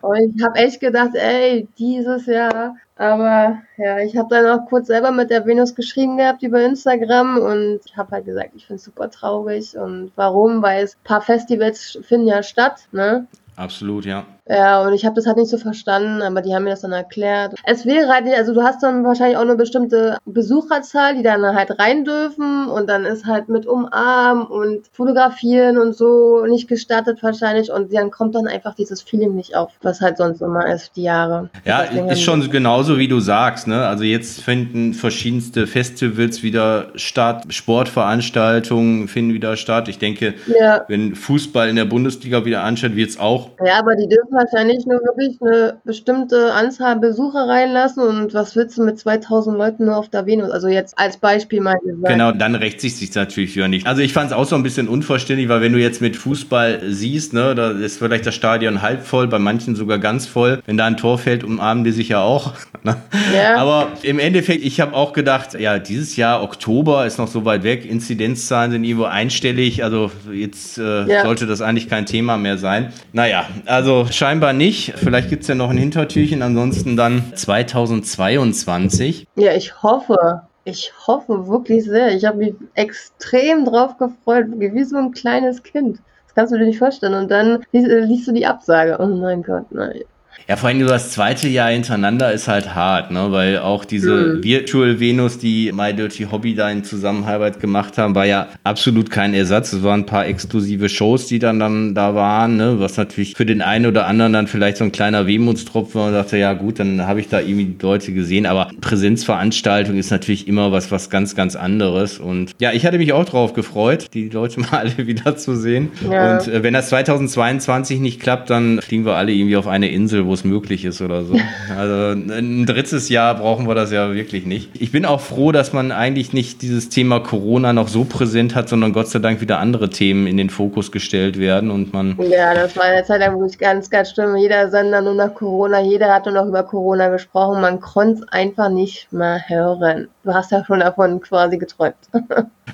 und ich habe echt gedacht, ey, dieses Jahr, aber ja, ich habe dann auch kurz selber mit der Venus geschrieben gehabt über Instagram und ich habe halt gesagt, ich finde es super traurig und warum, weil es ein paar Festivals finden ja statt, ne? Absolut, ja. Ja, und ich habe das halt nicht so verstanden, aber die haben mir das dann erklärt. Es wäre halt, also du hast dann wahrscheinlich auch eine bestimmte Besucherzahl, die dann halt rein dürfen und dann ist halt mit umarmen und fotografieren und so nicht gestattet wahrscheinlich und dann kommt dann einfach dieses Feeling nicht auf, was halt sonst immer ist, die Jahre. Ja, ist schon genauso, wie du sagst, ne? Also jetzt finden verschiedenste Festivals wieder statt, Sportveranstaltungen finden wieder statt. Ich denke, ja. Wenn Fußball in der Bundesliga wieder ansteht, wird es auch. Ja, aber die dürfen wahrscheinlich nur wirklich eine bestimmte Anzahl Besucher reinlassen und was willst du mit zweitausend Leuten nur auf der Venus? Also jetzt als Beispiel mal gesagt. Genau, dann rächt sich das natürlich wieder nicht. Also ich fand es auch so ein bisschen unverständlich, weil wenn du jetzt mit Fußball siehst, ne, da ist vielleicht das Stadion halb voll, bei manchen sogar ganz voll. Wenn da ein Tor fällt, umarmen die sich ja auch. Ja. Aber im Endeffekt, ich habe auch gedacht, ja, dieses Jahr Oktober ist noch so weit weg, Inzidenzzahlen sind irgendwo einstellig, also jetzt äh, ja. sollte das eigentlich kein Thema mehr sein. Naja, also scheinbar nicht. Vielleicht gibt es ja noch ein Hintertürchen. Ansonsten dann zweitausendzweiundzwanzig. Ja, ich hoffe. Ich hoffe wirklich sehr. Ich habe mich extrem drauf gefreut. Wie so ein kleines Kind. Das kannst du dir nicht vorstellen. Und dann liest, liest du die Absage. Oh mein Gott, nein. Ja, vor allem das zweite Jahr hintereinander ist halt hart, ne? Weil auch diese mhm. Virtual Venus, die MyDirtyHobby da in Zusammenarbeit gemacht haben, war ja absolut kein Ersatz. Es waren ein paar exklusive Shows, die dann, dann da waren, ne? Was natürlich für den einen oder anderen dann vielleicht so ein kleiner Wehmutstropfen war und dachte, ja gut, dann habe ich da irgendwie die Leute gesehen. Aber Präsenzveranstaltung ist natürlich immer was, was ganz, ganz anderes. Und ja, ich hatte mich auch drauf gefreut, die Leute mal alle wieder zu sehen. Ja. Und äh, wenn das zweitausendzweiundzwanzig nicht klappt, dann fliegen wir alle irgendwie auf eine Insel, wo es möglich ist oder so. Also ein drittes Jahr brauchen wir das ja wirklich nicht. Ich bin auch froh, dass man eigentlich nicht dieses Thema Corona noch so präsent hat, sondern Gott sei Dank wieder andere Themen in den Fokus gestellt werden und man... Ja, das war eine Zeit lang wirklich ganz, ganz schlimm. Jeder Sender nur nach Corona, jeder hat nur noch über Corona gesprochen. Man konnte es einfach nicht mehr hören. Du hast ja schon davon quasi geträumt.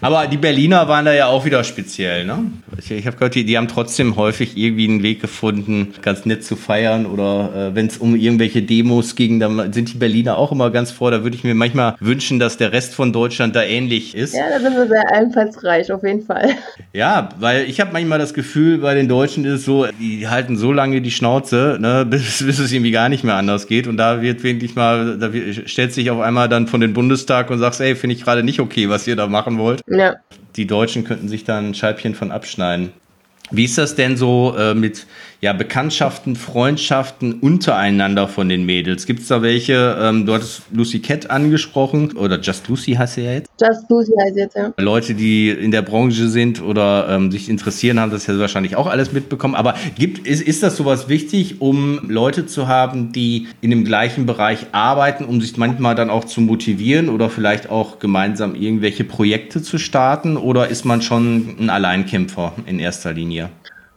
Aber die Berliner waren da ja auch wieder speziell, ne? Ich habe gehört, die, die haben trotzdem häufig irgendwie einen Weg gefunden, ganz nett zu feiern oder äh, wenn es um irgendwelche Demos ging, dann sind die Berliner auch immer ganz vor. Da würde ich mir manchmal wünschen, dass der Rest von Deutschland da ähnlich ist. Ja, da sind wir sehr einfallsreich, auf jeden Fall. Ja, weil ich habe manchmal das Gefühl, bei den Deutschen ist es so, die halten so lange die Schnauze, ne, bis, bis es irgendwie gar nicht mehr anders geht. Und da wird wirklich mal, da stellt sich auf einmal dann von den Bundestag und sagst, ey, finde ich gerade nicht okay, was ihr da machen wollt. Ja. Die Deutschen könnten sich da ein Scheibchen von abschneiden. Wie ist das denn so äh, mit ja, Bekanntschaften, Freundschaften untereinander von den Mädels? Gibt es da welche? Ähm, du hattest Lucy Cat angesprochen oder Just Lucy heißt sie ja jetzt? Just Lucy heißt jetzt, ja. Leute, die in der Branche sind oder ähm, sich interessieren, haben das ja wahrscheinlich auch alles mitbekommen. Aber gibt, ist, ist das sowas wichtig, um Leute zu haben, die in dem gleichen Bereich arbeiten, um sich manchmal dann auch zu motivieren oder vielleicht auch gemeinsam irgendwelche Projekte zu starten? Oder ist man schon ein Alleinkämpfer in erster Linie?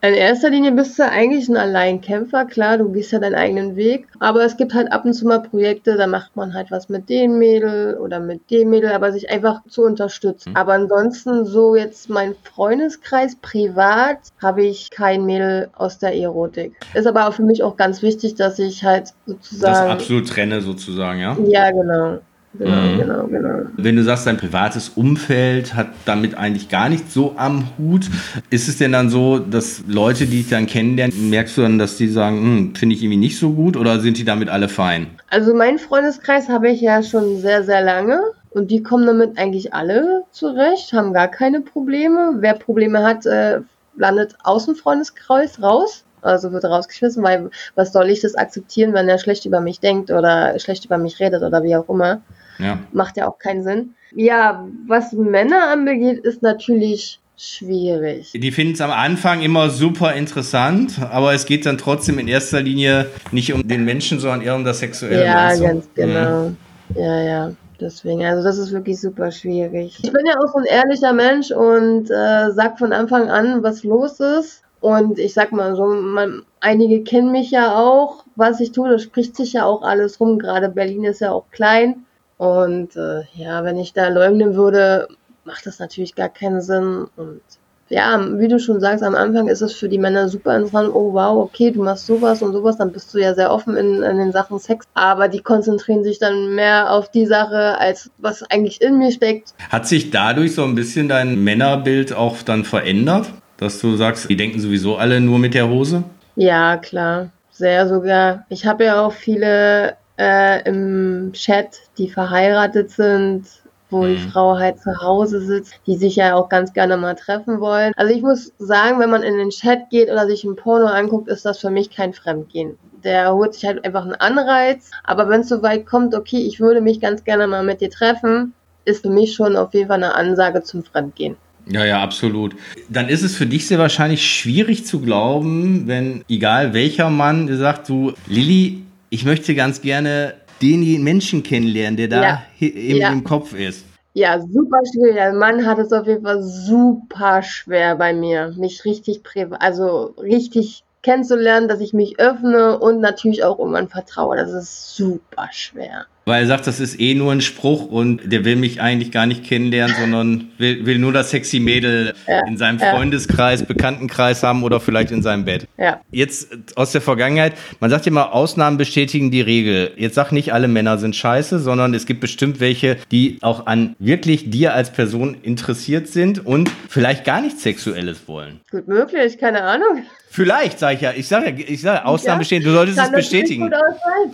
In erster Linie bist du eigentlich ein Alleinkämpfer, klar, du gehst ja deinen eigenen Weg, aber es gibt halt ab und zu mal Projekte, da macht man halt was mit dem Mädel oder mit dem Mädel, aber sich einfach zu unterstützen. Aber ansonsten so jetzt mein Freundeskreis privat habe ich kein Mädel aus der Erotik. Ist aber auch für mich auch ganz wichtig, dass ich halt sozusagen... Das absolut trenne sozusagen, ja? Ja, genau. Genau, mhm. genau, genau. Wenn du sagst, dein privates Umfeld hat damit eigentlich gar nicht so am Hut, ist es denn dann so, dass Leute, die dich dann kennenlernen, merkst du dann, dass die sagen, finde ich irgendwie nicht so gut oder sind die damit alle fein? Also meinen Freundeskreis habe ich ja schon sehr, sehr lange. Und die kommen damit eigentlich alle zurecht, haben gar keine Probleme. Wer Probleme hat, äh, landet aus dem Freundeskreis raus. Also wird rausgeschmissen, weil was soll ich das akzeptieren, wenn er schlecht über mich denkt oder schlecht über mich redet oder wie auch immer. Ja. Macht ja auch keinen Sinn. Ja, was Männer anbegeht, ist natürlich schwierig. Die finden es am Anfang immer super interessant, aber es geht dann trotzdem in erster Linie nicht um den Menschen, sondern eher um das Sexuelle. Ja, also. Ganz genau. Mhm. Ja, ja. Deswegen, also das ist wirklich super schwierig. Ich bin ja auch so ein ehrlicher Mensch und äh, sag von Anfang an, was los ist. Und ich sag mal so, man, einige kennen mich ja auch, was ich tue, das spricht sich ja auch alles rum, gerade Berlin ist ja auch klein. Und äh, ja, wenn ich da leugnen würde, macht das natürlich gar keinen Sinn und ja, wie du schon sagst, am Anfang ist es für die Männer super interessant, oh wow, okay, du machst sowas und sowas, dann bist du ja sehr offen in, in den Sachen Sex, aber die konzentrieren sich dann mehr auf die Sache, als was eigentlich in mir steckt. Hat sich dadurch so ein bisschen dein Männerbild auch dann verändert, dass du sagst, die denken sowieso alle nur mit der Hose? Ja, klar, sehr sogar. Ich habe ja auch viele äh, im Chat, die verheiratet sind, wo die Frau halt zu Hause sitzt, die sich ja auch ganz gerne mal treffen wollen. Also ich muss sagen, wenn man in den Chat geht oder sich ein Porno anguckt, ist das für mich kein Fremdgehen. Der holt sich halt einfach einen Anreiz. Aber wenn es so weit kommt, okay, ich würde mich ganz gerne mal mit dir treffen, ist für mich schon auf jeden Fall eine Ansage zum Fremdgehen. Ja, ja, absolut. Dann ist es für dich sehr wahrscheinlich schwierig zu glauben, wenn, egal welcher Mann, sagt, du, Lilly, ich möchte ganz gerne den Menschen kennenlernen, der da ja. im, ja. im Kopf ist. Ja, super schwierig. Der Mann hat es auf jeden Fall super schwer bei mir, mich richtig privat, also richtig kennenzulernen, dass ich mich öffne und natürlich auch irgendwann vertraue. Das ist super schwer. Weil er sagt, das ist eh nur ein Spruch und der will mich eigentlich gar nicht kennenlernen, sondern will, will nur das sexy Mädel ja, in seinem ja. Freundeskreis, Bekanntenkreis haben oder vielleicht in seinem Bett. Ja. Jetzt aus der Vergangenheit, man sagt immer, Ausnahmen bestätigen die Regel. Jetzt sag nicht, alle Männer sind scheiße, sondern es gibt bestimmt welche, die auch an wirklich dir als Person interessiert sind und vielleicht gar nichts Sexuelles wollen. Gut möglich, keine Ahnung. Vielleicht, sage ich ja. Ich sage, ich sage, Ausnahmen ja, bestehen. Du solltest es bestätigen.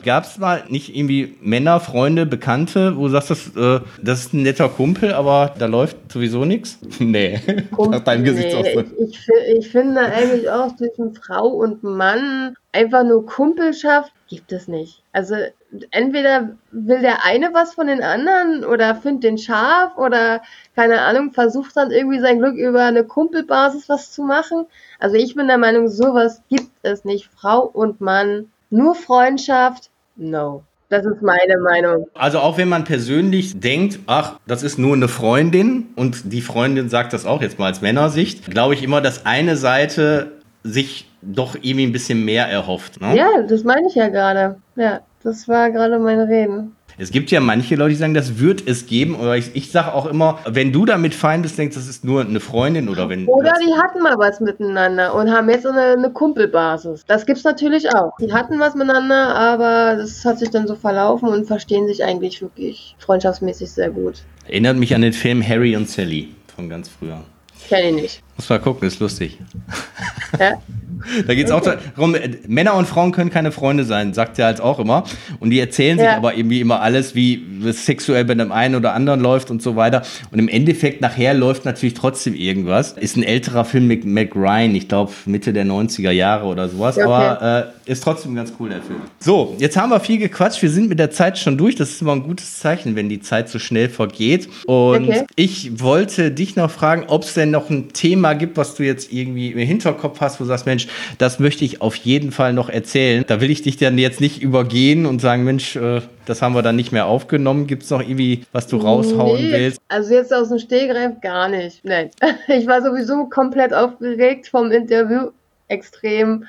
Gab es mal nicht irgendwie Männer, Freunde, Bekannte, wo du sagst, das, äh, das ist ein netter Kumpel, aber da läuft sowieso nichts? Nee. Kumpel, nach deinem Gesichtsausdruck. Nee. Ich, ich, ich finde eigentlich auch zwischen Frau und Mann einfach nur Kumpelschaft gibt es nicht. Also entweder will der eine was von den anderen oder findet den scharf oder keine Ahnung, versucht dann irgendwie sein Glück über eine Kumpelbasis was zu machen. Also ich bin der Meinung, sowas gibt es nicht. Frau und Mann, nur Freundschaft, no. Das ist meine Meinung. Also auch wenn man persönlich denkt, ach, das ist nur eine Freundin und die Freundin sagt das auch jetzt mal als Männersicht, glaube ich immer, dass eine Seite sich doch irgendwie ein bisschen mehr erhofft. Ne? Ja, das meine ich ja gerade. Ja, das war gerade mein Reden. Es gibt ja manche Leute, die sagen, das wird es geben. Oder ich, ich sage auch immer, wenn du damit fein bist, denkst, das ist nur eine Freundin. Oder wenn oder die hatten mal was miteinander und haben jetzt eine, eine Kumpelbasis. Das gibt's natürlich auch. Die hatten was miteinander, aber das hat sich dann so verlaufen und verstehen sich eigentlich wirklich freundschaftsmäßig sehr gut. Erinnert mich an den Film Harry und Sally von ganz früher. Kenne ich nicht. Muss mal gucken, ist lustig. Ja? Da geht es okay. auch darum, Männer und Frauen können keine Freunde sein, sagt er halt auch immer. Und die erzählen ja. sich aber irgendwie immer alles, wie es sexuell bei dem einen oder anderen läuft und so weiter. Und im Endeffekt nachher läuft natürlich trotzdem irgendwas. Ist ein älterer Film mit Mac Ryan, ich glaube Mitte der neunziger Jahre oder sowas. Okay. Aber äh, ist trotzdem ganz cool, der Film. So, jetzt haben wir viel gequatscht. Wir sind mit der Zeit schon durch. Das ist immer ein gutes Zeichen, wenn die Zeit so schnell vergeht. Und okay. ich wollte dich noch fragen, ob es denn noch ein Thema gibt, was du jetzt irgendwie im Hinterkopf hast, wo du sagst, Mensch, das möchte ich auf jeden Fall noch erzählen. Da will ich dich dann jetzt nicht übergehen und sagen, Mensch, äh, das haben wir dann nicht mehr aufgenommen. Gibt es noch irgendwie, was du raushauen nee. willst? Also jetzt aus dem Stehgreif gar nicht. Nein. Ich war sowieso komplett aufgeregt vom Interview. Extrem.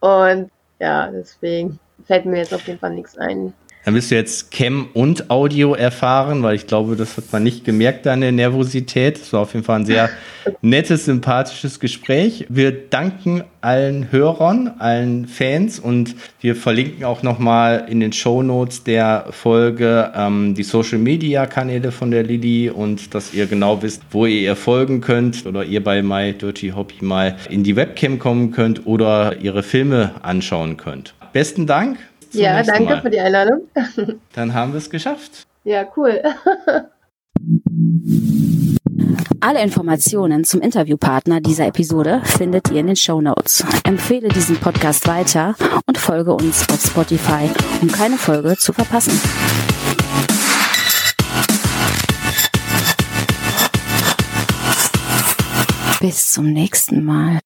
Und ja, deswegen fällt mir jetzt auf jeden Fall nichts ein. Dann wirst du jetzt Cam und Audio erfahren, weil ich glaube, das hat man nicht gemerkt, deine Nervosität. Das war auf jeden Fall ein sehr nettes, sympathisches Gespräch. Wir danken allen Hörern, allen Fans und wir verlinken auch nochmal in den Shownotes der Folge ähm, die Social-Media-Kanäle von der Lilly und dass ihr genau wisst, wo ihr ihr folgen könnt oder ihr bei MyDirtyHobby mal in die Webcam kommen könnt oder ihre Filme anschauen könnt. Besten Dank. Zum ja, danke Mal. Für die Einladung. Dann haben wir es geschafft. Ja, cool. Alle Informationen zum Interviewpartner dieser Episode findet ihr in den Shownotes. Empfehle diesen Podcast weiter und folge uns auf Spotify, um keine Folge zu verpassen. Bis zum nächsten Mal.